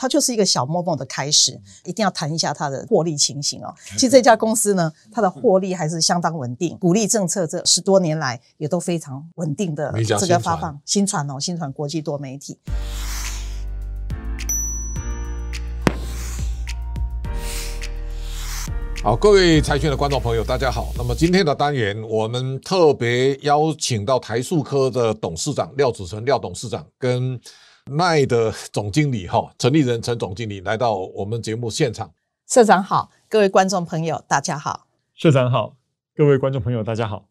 它就是一个小Momo的开始，一定要谈一下它的获利情形哦。其实这家公司呢，它的获利还是相当稳定，股利政策这10多年来也都非常稳定的这个发放。新传哦，新传国际多媒体。 好，各位财讯的观众朋友，大家好。那么今天的单元，我们特别邀请到台塑科的董事长廖子成廖董事长跟LINE的总经理陈立仁陈总经理来到我们节目现场。社长好，各位观众朋友大家好。社长好，各位观众朋友大家好。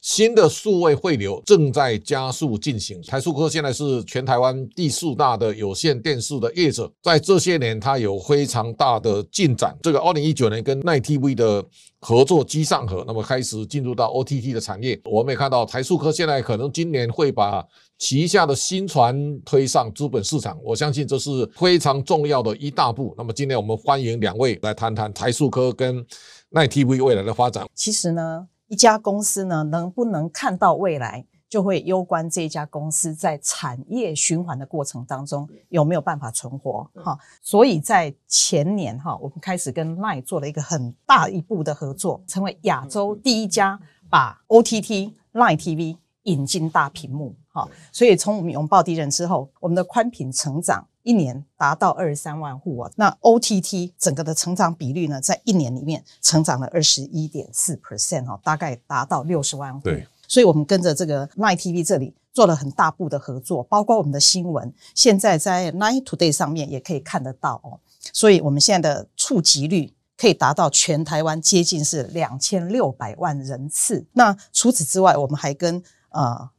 新的数位汇流正在加速进行，台塑科现在是全台湾第4大的有线电视的业者，在这些年它有非常大的进展。这个2019年跟LINE TV 的合作机上盒，那么开始进入到 OTT 的产业。我们也看到台塑科现在可能今年会把旗下的新传推上资本市场，我相信这是非常重要的一大步。那么今天我们欢迎两位来谈谈台塑科跟LINE TV 未来的发展。其实呢， 一家公司呢，能不能看到未来，就会攸关这家公司在产业循环的过程当中有没有办法存活哈。所以在前年哈，我们开始跟 LINE 做了一个很大一步的合作，成为亚洲第1家把 OTT LINE TV 引进大屏幕哈。所以从我们拥抱敌人之后，我们的宽频成长1年达到23万户啊。那 OTT 整个的成长比率呢，在1年里面成长了 21.4% 哦，大概达到60万户。对，所以我们跟着这个 LINE TV 这里做了很大步的合作，包括我们的新闻，现在在 LINE Today 上面也可以看得到哦。所以我们现在的触及率可以达到全台湾接近是2600万人次。那除此之外，我们还跟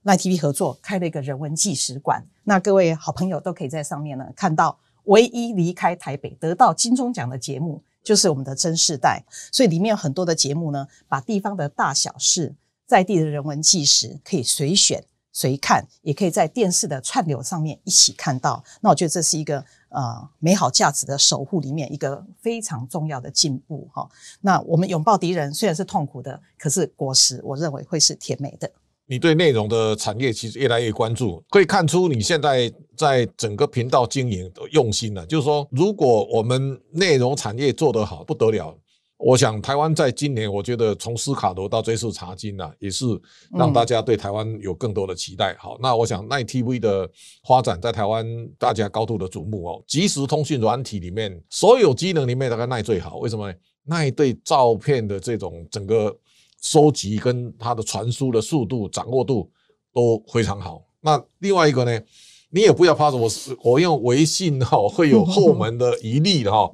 LINE TV 合作开了一个人文纪实馆，那各位好朋友都可以在上面呢看到唯一离开台北得到金钟奖的节目，就是我们的真世代。所以里面有很多的节目呢，把地方的大小事、在地的人文纪实可以随选随看，也可以在电视的串流上面一起看到。那我觉得这是一个美好价值的守护里面一个非常重要的进步哈。那我们拥抱敌人虽然是痛苦的，可是果实我认为会是甜美的。 你对内容的产业其实越来越关注，可以看出你现在在整个频道经营的用心了。就是说，如果我们内容产业做得好，不得了。我想台湾在今年，我觉得从斯卡罗到这次茶金啊，也是让大家对台湾有更多的期待。好，那我想LINE TV 的发展在台湾大家高度的瞩目哦。即时通讯软体里面，所有机能里面大概LINE最好，为什么呢？LINE对照片的这种整个 收集跟它的传输的速度、掌握度都非常好。那另外一个呢，你也不要怕我用微信会有后门的疑虑的哈。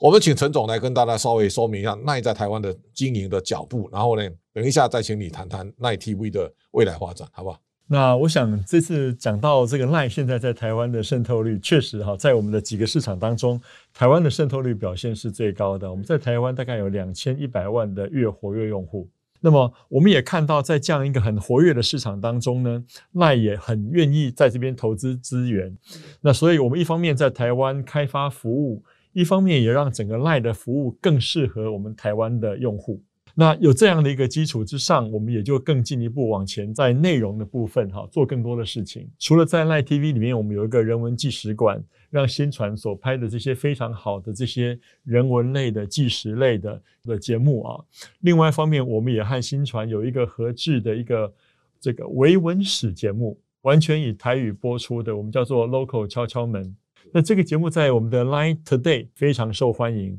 我们请陈总来跟大家稍微说明一下LINE在台湾的经营的脚步，然后呢，等一下再请你谈谈LINE TV 的未来发展，好不好？ 那我想这次讲到这个 LINE 现在在台湾的渗透率，确实哈，在我们的几个市场当中，台湾的渗透率表现是最高的。我们在台湾大概有2100万的月活跃用户。 那么我们也看到，在这样一个很活跃的市场当中呢，LINE也很愿意在这边投资资源。那所以，我们一方面在台湾开发服务，一方面也让整个LINE的服务更适合我们台湾的用户。那有这样的一个基础之上，我们也就更进一步往前，在内容的部分哈，做更多的事情。除了在LINE TV 里面，我们有一个人文纪实馆，让新传所拍的这些非常好的这些人文类的、纪实类的节目啊。另外一方面，我们也和新传有一个合制的一个这个微文史节目，完全以台语播出的，我们叫做 Local 敲敲门。 那这个节目在我们的 LINE Today 非常受欢迎，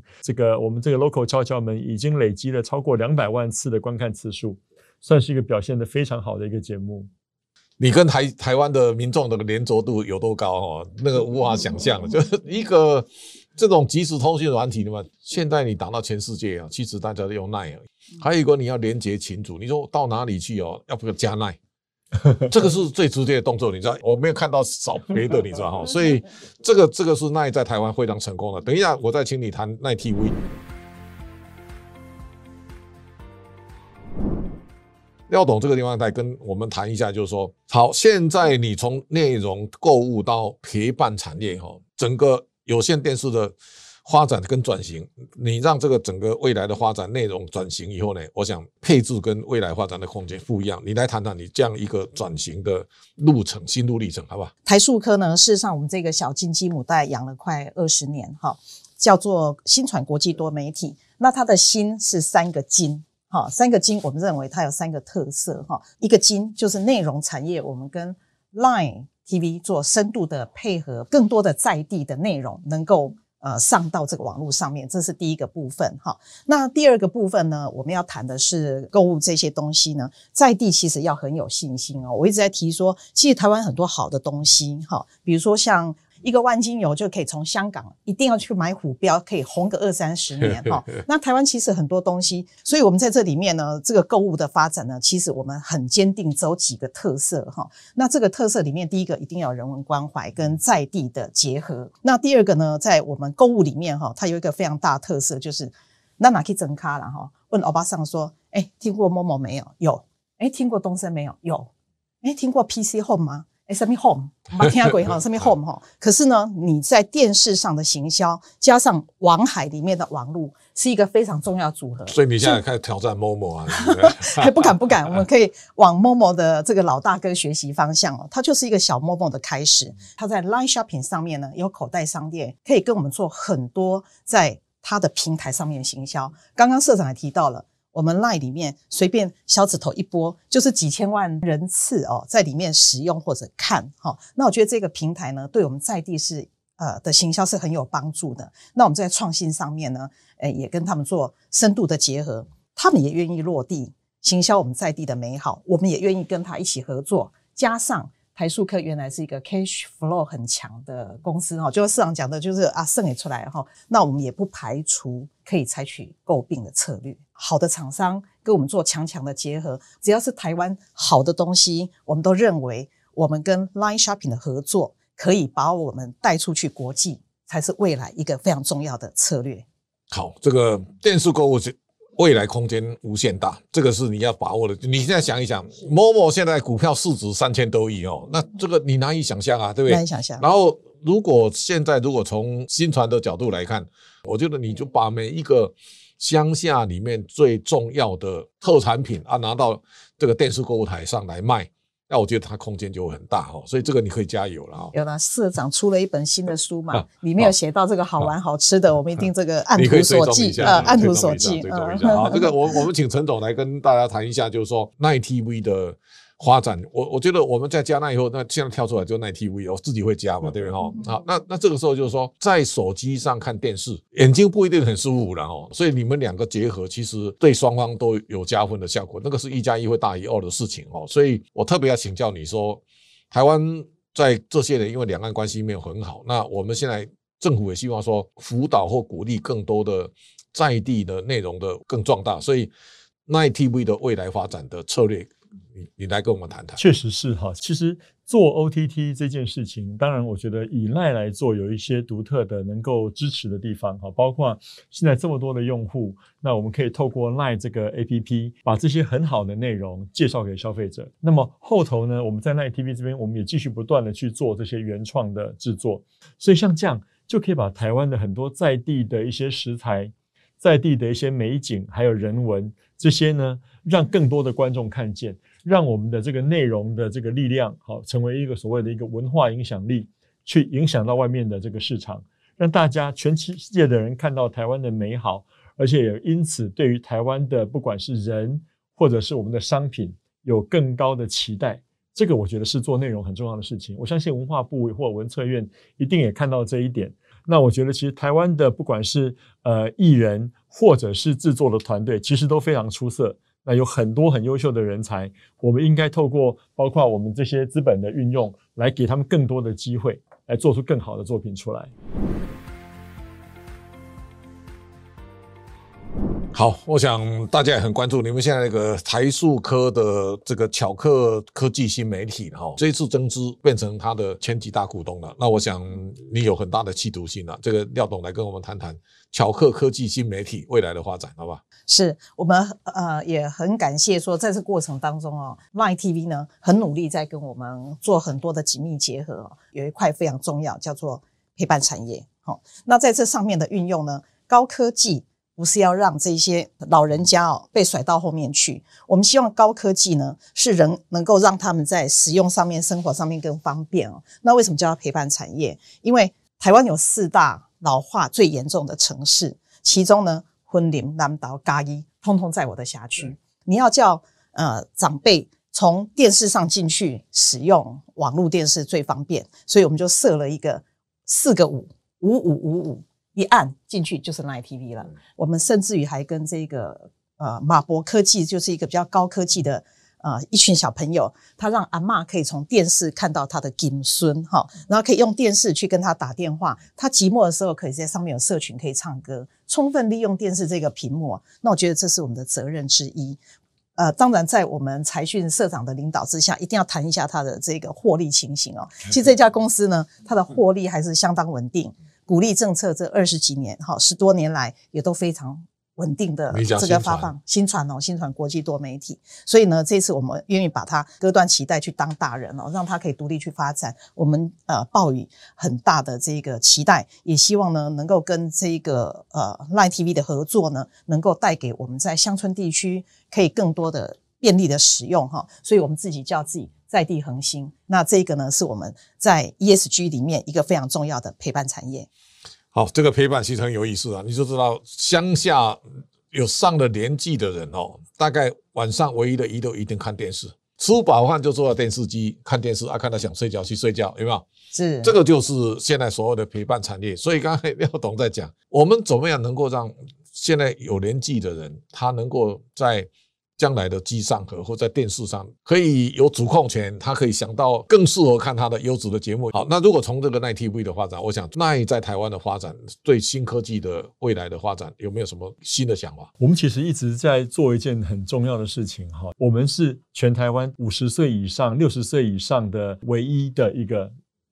我们这个 Local 敲敲门已经累积了超过200万次的观看次数，算是一个表现得非常好的一个节目。你跟台湾的民众的连着度有多高哦？那个无法想象，就是一个这种即时通讯软体的嘛。现在你打到全世界啊，其实大家都用 LINE， 还有一个你要连接群组，你说到哪里去哦？要不加 LINE。 这个是最直接的动作，你知道，我没有看到少别的，你知道哈，所以这个是LINE在台湾非常成功的。等一下，我再请你谈LINE TV。廖董这个地方再跟我们谈一下，就是说，好，现在你从内容购物到陪伴产业哈，整个有线电视的发展跟转型，你让这个整个未来的发展内容转型以后呢，我想配置跟未来发展的空间不一样。你来谈谈你这样一个转型的路程、心路历程，好不好？台塑科呢，事实上我们这个小金鸡母带养了快20年哈，叫做新传国际多媒体。那它的新是3个金。好，3个金，我们认为它有3个特色哈。一个金就是内容产业，我们跟 LINE TV 做深度的配合，更多的在地的内容能够上到这个网络上面，这是第一个部分哈。那第二个部分呢，我们要谈的是购物这些东西呢，在地其实要很有信心哦。我一直在提说，其实台湾很多好的东西哈，比如说像一个万金油就可以从香港一定要去买虎标，可以红个20-30年哈。那台湾其实很多东西，所以我们在这里面呢，这个购物的发展呢，其实我们很坚定走几个特色哈。那这个特色里面，第一个一定要人文关怀跟在地的结合。那第二个呢，在我们购物里面哈，它有一个非常大的特色，就是那哪去整咖啦哈？问欧巴桑说：“哎，听过 Momo 没有？有。哎，听过东森没有？有。哎，听过 PC Home 吗？哎，什么 Home？ 没听过哈，什么 Home 哈？可是呢，你在电视上的行销加上网海里面的网路，是一个非常重要的组合。所以你现在开始挑战 Momo 啊？还不敢，我们可以往 Momo 的这个老大哥学习方向哦。它就是一个小 Momo 的开始。它在 LINE Shopping 上面呢，有口袋商店，可以跟我们做很多在它的平台上面的行销。刚刚社长也提到了。我们 LINE 里面随便小指头一拨，就是几千万人次哦，在里面使用或者看哈。那我觉得这个平台呢，对我们在地是的行销是很有帮助的。那我们在创新上面呢，也跟他们做深度的结合，他们也愿意落地行销我们在地的美好，我们也愿意跟他一起合作。加上台塑科原来是一个 cash flow 很强的公司哈，就是市场讲的就是啊剩也出来哈。那我们也不排除可以采取诟病的策略。好的厂商跟我们做强的结合，只要是台湾好的东西，我们都认为我们跟 LINE Shopping 的合作可以把我们带出去国际，才是未来一个非常重要的策略。好，这个电视购物未来空间无限大，这个是你要把握的。你现在想一想 ，Momo 现在股票市值3000多亿哦，那这个你难以想象啊，对不对？难以想象。然后，如果从新传的角度来看，我觉得你就把每一个乡下里面最重要的特产品啊，拿到这个电视购物台上来卖，那我觉得它空间就会很大哦，所以这个你可以加油了哦。有啦，社长出了一本新的书嘛，里面有写到这个好玩好吃的，我们一定这个按图索骥按图索骥。好，这个我们请陈总来跟大家谈一下，就是说LINE TV 的发展，我觉得我们在加LINE以后，那现在跳出来就LINE TV， 我自己会加嘛，对不对哈？好，那这个时候就是说，在手机上看电视，眼睛不一定很舒服了哦，所以你们两个结合，其实对双方都有加分的效果，那个是1+1会大于2的事情哦。所以我特别要请教你说，台湾在这些年因为两岸关系没有很好，那我们现在政府也希望说辅导或鼓励更多的在地的内容的更壮大，所以LINE TV 的未来发展的策略。你来跟我们谈谈。确实是哈，其实做 OTT 这件事情，当然我觉得以LINE来做有一些独特的能够支持的地方哈，包括现在这么多的用户，那我们可以透过LINE这个 APP 把这些很好的内容介绍给消费者。那么后头呢，我们在LINE TV 这边，我们也继续不断的去做这些原创的制作，所以像这样就可以把台湾的很多在地的一些食材、在地的一些美景，还有人文这些呢，让更多的观众看见，让我们的这个内容的这个力量，好成为一个所谓的一个文化影响力，去影响到外面的这个市场，让大家全世界的人看到台湾的美好，而且也因此对于台湾的不管是人或者是我们的商品有更高的期待。这个我觉得是做内容很重要的事情，我相信文化部或文策院一定也看到这一点。那我觉得其实台湾的不管是艺人或者是制作的团队，其实都非常出色。那有很多很优秀的人才，我们应该透过包括我们这些资本的运用，来给他们更多的机会，来做出更好的作品出来。好，我想大家也很关注你们现在那个台塑科的这个巧克科技新媒体哈，这一次增资变成它的前几大股东了。那我想你有很大的企图心了，这个廖董来跟我们谈谈。巧克科技新媒体未来的发展，好不好？是我们也很感谢说，在这过程当中哦 ，LINE TV 呢很努力在跟我们做很多的紧密结合哦，有一块非常重要，叫做陪伴产业。好，那在这上面的运用呢，高科技不是要让这些老人家哦被甩到后面去，我们希望高科技呢是人能够让他们在使用上面、生活上面更方便哦。那为什么叫陪伴产业？因为台湾有4大老化最严重的城市，其中呢，婚林、南投、嘉义，通通在我的辖区。你要叫长辈从电视上进去使用网络电视最方便，所以我们就设了一个4个5，5555，一按进去就是 LINE TV 了。我们甚至于还跟这个马博科技，就是一个比较高科技的一群小朋友，他让阿嬷可以从电视看到他的金孙哈，然后可以用电视去跟他打电话，他寂寞的时候可以在上面有社群可以唱歌，充分利用电视这个屏幕。那我觉得这是我们的责任之一。当然，在我们财讯社长的领导之下，一定要谈一下他的这个获利情形哦。其实这家公司呢，它的获利还是相当稳定，股利政策这20几年哈，10多年来也都非常稳定的这个发放。新传哦，新传国际多媒体，所以呢，这次我们愿意把它割断脐带去当大人哦，让它可以独立去发展。我们抱以很大的这个期待，也希望呢能够跟这个LINE TV 的合作呢，能够带给我们在乡村地区可以更多的便利的使用哈。所以我们自己叫自己在地恒星，那这个呢是我们在 ESG 里面一个非常重要的陪伴产业。好，这个陪伴其实很有意思啊！你就知道乡下有上了年纪的人哦，大概晚上唯一的疑都一定看电视，吃饱饭就坐在电视机看电视啊，看到想睡觉去睡觉，有没有？是，这个就是现在所有的陪伴产业。所以刚才廖董在讲，我们怎么样能够让现在有年纪的人，他能够在将来的机上盒或在电视上可以有主控权，他可以想到更适合看他的优质的节目。好，那如果从这个 LINE TV 的发展，我想 LINE 在台湾的发展，对新科技的未来的发展有没有什么新的想法？我们其实一直在做一件很重要的事情，我们是全台湾50岁以上、60岁以上的唯一的一个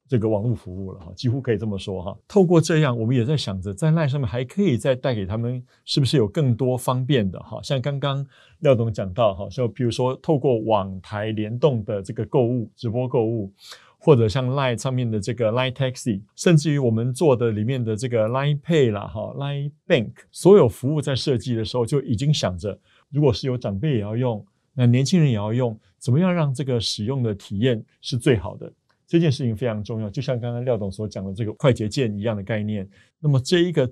这个网络服务了，几乎可以这么说哈。透过这样，我们也在想着在 LINE 上面还可以再带给他们是不是有更多方便的哈，像刚刚廖董讲到哈，就比如说透过网台联动的这个购物、直播购物，或者像 LINE 上面的这个 LINE Taxi， 甚至于我们做的里面的这个 LINE Pay 啦哈、LINE Bank， 所有服务在设计的时候就已经想着，如果是有长辈也要用，那年轻人也要用，怎么样让这个使用的体验是最好的？这件事情非常重要，就像刚刚廖董所讲的这个快捷键一样的概念。那么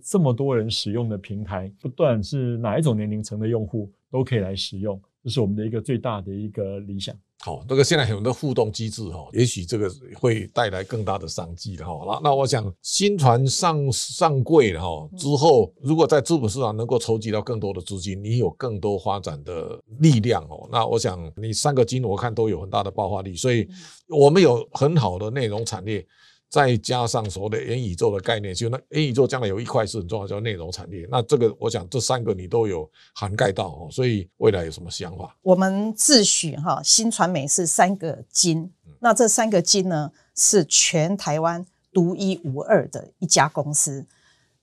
这么多人使用的平台，不断是哪一种年龄层的用户都可以来使用，这是我们的一个最大的一个理想。好，这个现在有的互动机制也许这个会带来更大的商机的哈。那我想新传上柜了哈之后，如果在资本市场能够筹集到更多的资金，你有更多发展的力量哦。那我想你3个金我看都有很大的爆发力，所以我们有很好的内容产业。再加上所谓的元宇宙的概念，就那元宇宙将来有一块是很重要的，叫内容产业。那这个我想这3个你都有涵盖到哦，所以未来有什么想法？我们自诩哈新传媒是3个金，那这3个金呢是全台湾独一无二的一家公司，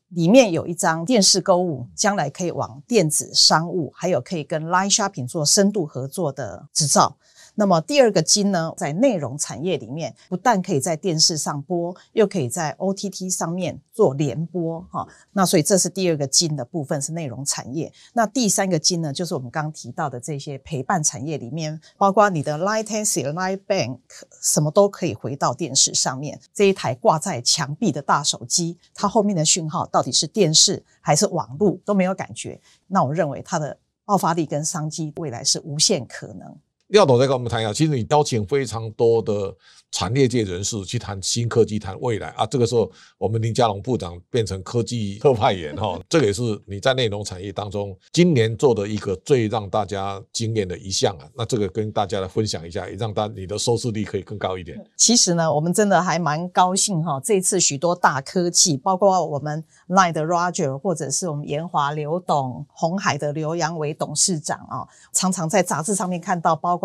里面有一张电视购物，将来可以往电子商务，还有可以跟 LINE Shopping 做深度合作的执照。那么第2个金呢，在内容产业里面，不但可以在电视上播，又可以在 OTT 上面做联播哈。那所以这是第2个金的部分，是内容产业。那第3个金呢，就是我们刚刚提到的这些陪伴产业里面，包括你的 LINE Taxi、LINE Bank， 什么都可以回到电视上面。这一台挂在墙壁的大手机，它后面的讯号到底是电视还是网络都没有感觉。那我认为它的爆发力跟商机未来是无限可能。廖董再跟我们谈一下，其实你邀请非常多的产业界人士去谈新科技、谈未来啊。这个时候，我们林佳龙部长变成科技特派员哈，这个也是你在内容产业当中今年做的一个最让大家惊艳的一项啊。那这个跟大家来分享一下，也让你的收视率可以更高一点。其实呢，我们真的还蛮高兴哈，这一次许多大科技，包括我们 LINE 的 ROGER， 或者是我们研华刘董、鸿海的刘扬伟董事长啊，常常在杂志上面看到包括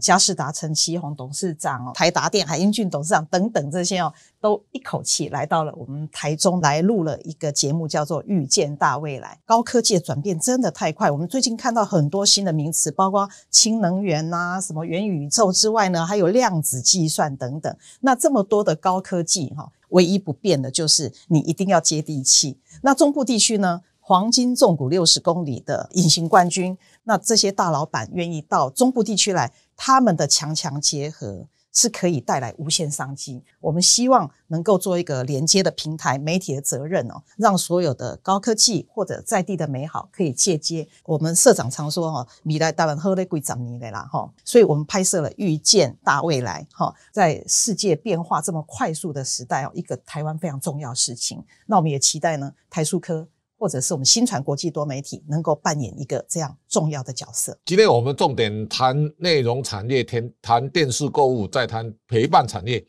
佳世达陈其鸿董事长、台达电海英俊董事长等等，这些都一口气来到了我们台中来录了一个节目，叫做《预见大未来》。高科技的转变真的太快，我们最近看到很多新的名词，包括氢能源啊、什么元宇宙之外呢，还有量子计算等等。那这么多的高科技，唯一不变的就是你一定要接地气。那中部地区呢，黄金重谷60公里的隐形冠军，那这些大老板愿意到中部地区来，他们的强强结合是可以带来无限商机。我们希望能够做一个连接的平台，媒体的责任哦，让所有的高科技或者在地的美好可以借接。我们社长常说哦，未来台湾好了几十年了啦哈，所以我们拍摄了《预见大未来》哈，在世界变化这么快速的时代哦，一个台湾非常重要的事情。那我们也期待呢，台塑科。或者是我们新传国际多媒体能够扮演一个这样重要的角色。今天我们重点谈内容产业，谈电视购物，再谈陪伴产业，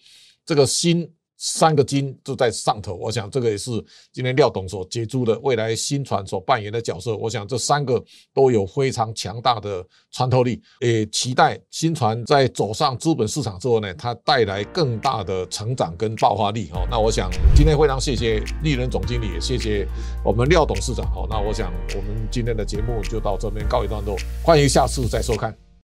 这个新三个金就在上头。我想这个也是今天廖董所接触的未来新传所扮演的角色。我想这三个都有非常强大的穿透力，也期待新传在走上资本市场之后呢，它带来更大的成长跟爆发力。那我想今天非常谢谢立人总经理，也谢谢我们廖董事长。那我想我们今天的节目就到这边告一段落，欢迎下次再收看。